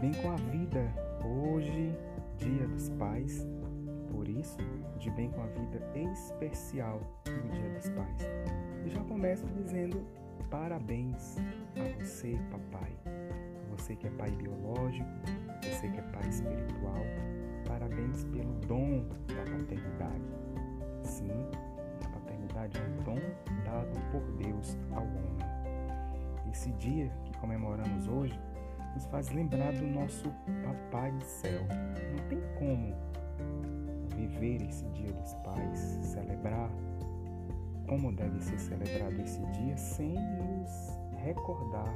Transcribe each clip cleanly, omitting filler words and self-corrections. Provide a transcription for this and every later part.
bem com a vida. Hoje, dia dos pais, por isso, de bem com a vida especial no dia dos pais. Eu já começo dizendo parabéns a você, papai. Você que é pai biológico, você que é pai espiritual, parabéns pelo dom da paternidade. Sim, a paternidade é um dom dado por Deus ao homem. Esse dia que comemoramos hoje nos faz lembrar do nosso Papai do Céu. Não tem como viver esse Dia dos Pais, celebrar como deve ser celebrado esse dia, sem nos recordar,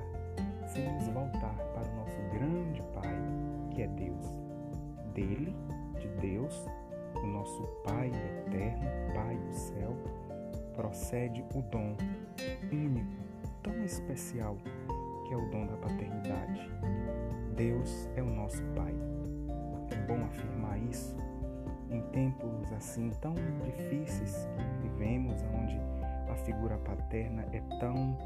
sem nos voltar para o nosso grande Pai, que é Deus. Dele, de Deus, o nosso Pai eterno, Pai do Céu, procede o dom único, tão especial, que é o dom da paternidade. Deus é o nosso Pai. É bom afirmar isso em tempos assim tão difíceis que vivemos, onde a figura paterna é tão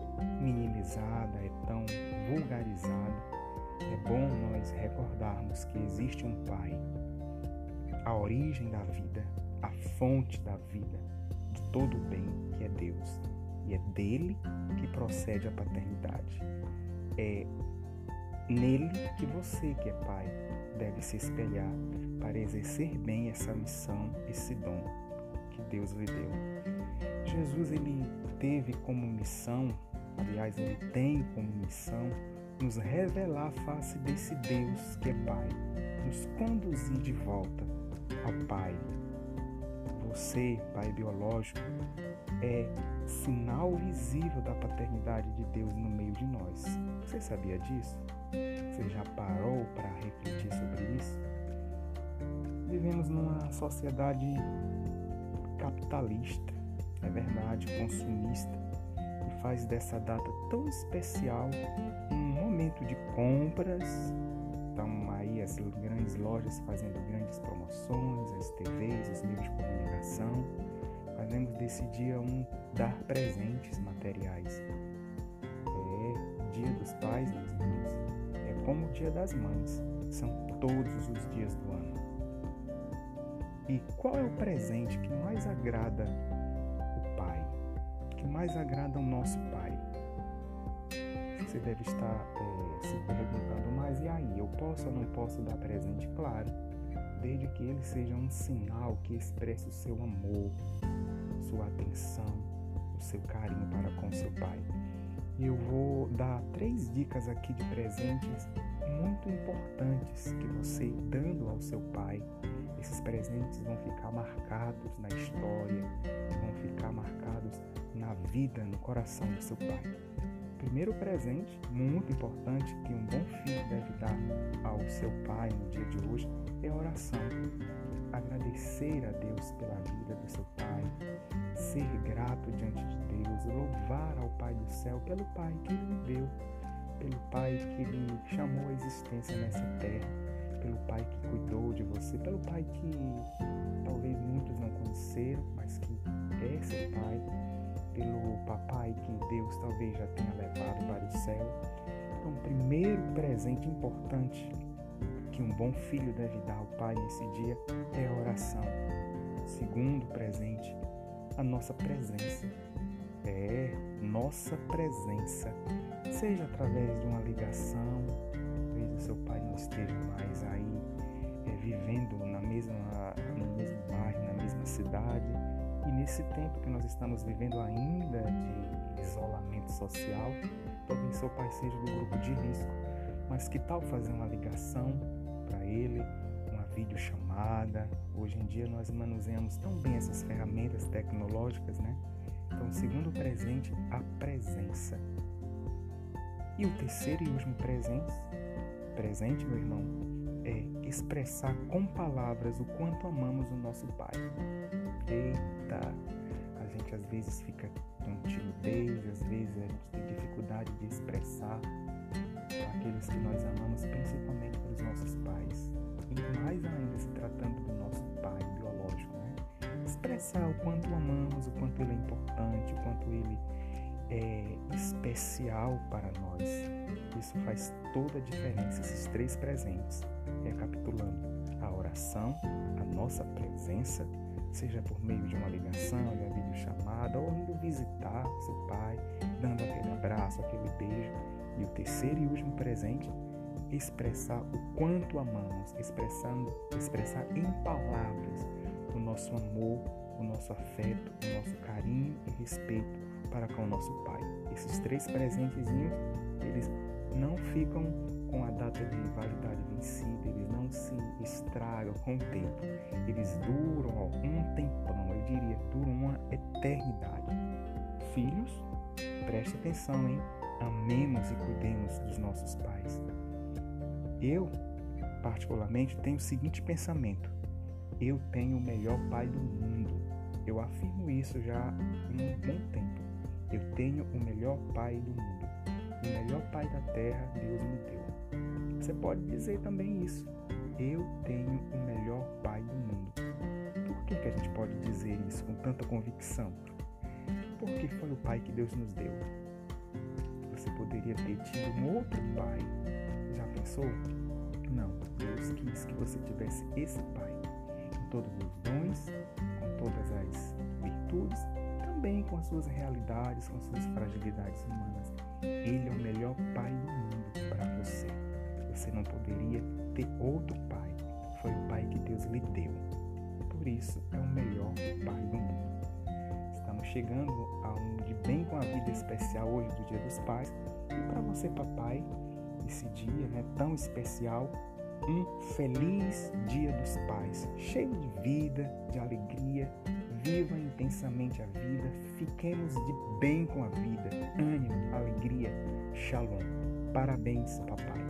minimizada, é tão vulgarizada. É bom nós recordarmos que existe um Pai, a origem da vida, a fonte da vida, de todo o bem, que é Deus. E é dele que procede a paternidade. É nele que você, que é pai, deve se espelhar para exercer bem essa missão, esse dom que Deus lhe deu. Jesus, ele teve como missão, aliás, ele tem como missão, nos revelar a face desse Deus que é pai, nos conduzir de volta ao Pai. Você, pai biológico, é sinal visível da paternidade de Deus no meio de nós. Você sabia disso? Você já parou para refletir sobre isso? Vivemos numa sociedade capitalista, é verdade, consumista, e faz dessa data tão especial um momento de compras. Estão aí as grandes lojas fazendo grandes promoções, as TVs, os meios de comunicação. Fazemos desse dia dar presentes materiais. É dia dos pais, meus irmãos. É como o dia das mães. São todos os dias do ano. E qual é o presente que mais agrada o Pai? Que mais agrada o nosso Pai? Você deve estar se perguntando, mas e aí? Eu posso ou não posso dar presente? Claro, desde que ele seja um sinal que expresse o seu amor, sua atenção, o seu carinho para com seu pai. E eu vou dar 3 dicas aqui de presentes muito importantes que você, dando ao seu pai, esses presentes vão ficar marcados na história, vão ficar marcados na vida, no coração do seu pai. Primeiro presente, muito importante, que um bom filho deve dar ao seu pai no dia de hoje é a oração. Agradecer a Deus pela vida do seu pai, ser grato diante de Deus, louvar ao Pai do Céu pelo Pai que ele lhe deu, pelo Pai que lhe chamou a existência nessa terra, pelo Pai que cuidou de você, pelo Pai que talvez muitos não conheceram, mas que é seu Pai, pelo papai que Deus talvez já tenha levado para o céu. Então, o primeiro presente importante que um bom filho deve dar ao pai nesse dia é a oração. Segundo presente, a nossa presença. É, nossa presença. Seja através de uma ligação, talvez o seu pai não esteja mais aí vivendo no mesmo bairro, na mesma cidade. E nesse tempo que nós estamos vivendo ainda de isolamento social, talvez seu pai seja do grupo de risco, mas que tal fazer uma ligação para ele, uma videochamada? Hoje em dia nós manuseamos tão bem essas ferramentas tecnológicas, né? Então, o segundo presente, a presença. E o terceiro e último presente, meu irmão, é expressar com palavras o quanto amamos o nosso pai. Eita, a gente às vezes fica com timidez, às vezes a gente tem dificuldade de expressar aqueles que nós amamos, principalmente para os nossos pais. E mais ainda se tratando do nosso pai biológico, né? Expressar o quanto amamos, o quanto ele é importante, o quanto ele especial para nós. Isso faz toda a diferença, esses três presentes. Recapitulando, a oração, a nossa presença, seja por meio de uma ligação, de uma videochamada, ou indo visitar seu pai, dando aquele abraço, aquele beijo. E o terceiro e último presente, expressar o quanto amamos, expressar em palavras o nosso amor, o nosso afeto, o nosso carinho e respeito para com o nosso Pai. Esses três presentezinhos, eles não ficam com a data de validade vencida, eles não se estragam com o tempo, eles duram algum tempão, eu diria, duram uma eternidade. Filhos, preste atenção, hein? Amemos e cuidemos dos nossos pais. Eu, particularmente, tenho o seguinte pensamento: eu tenho o melhor pai do mundo. Eu afirmo isso já há um bom tempo. Eu tenho o melhor pai do mundo. O melhor pai da terra Deus me deu. Você pode dizer também isso: eu tenho o melhor pai do mundo. Por que a gente pode dizer isso com tanta convicção? Porque foi o pai que Deus nos deu. Você poderia ter tido um outro pai. Já pensou? Não, Deus quis que você tivesse esse pai, com todos os dons, com todas as virtudes, também com as suas realidades, com as suas fragilidades humanas. Ele é o melhor pai do mundo para você. Você não poderia ter outro pai. Foi o pai que Deus lhe deu. Por isso, é o melhor pai do mundo. Estamos chegando a um De Bem com a Vida especial hoje, do Dia dos Pais. E para você, papai, esse dia, né, tão especial, um feliz Dia dos Pais, cheio de vida, de alegria. Viva intensamente a vida, fiquemos de bem com a vida, ânimo, alegria, shalom. Parabéns, papai.